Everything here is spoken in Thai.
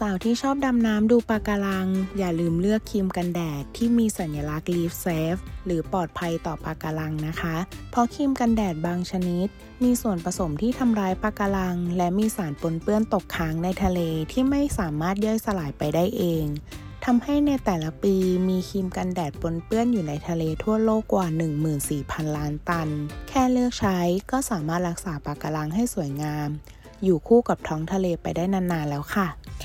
สาวๆที่ชอบดำน้ำดูปะการังอย่าลืมเลือกครีมกันแดดที่มีสัญลักษณ์ Reef Safe หรือปลอดภัยต่อปะการังนะคะเพราะครีมกันแดดบางชนิดมีส่วนผสมที่ทำร้ายปะการังและมีสารปนเปื้อนตกค้างในทะเลที่ไม่สามารถย่อยสลายไปได้เองทำให้ในแต่ละปีมีครีมกันแดดปนเปื้อนอยู่ในทะเลทั่วโลกกว่า 14,000 ล้านตันแค่เลือกใช้ก็สามารถรักษาปะการังให้สวยงามอยู่คู่กับท้องทะเลไปได้นานๆแล้วค่ะแ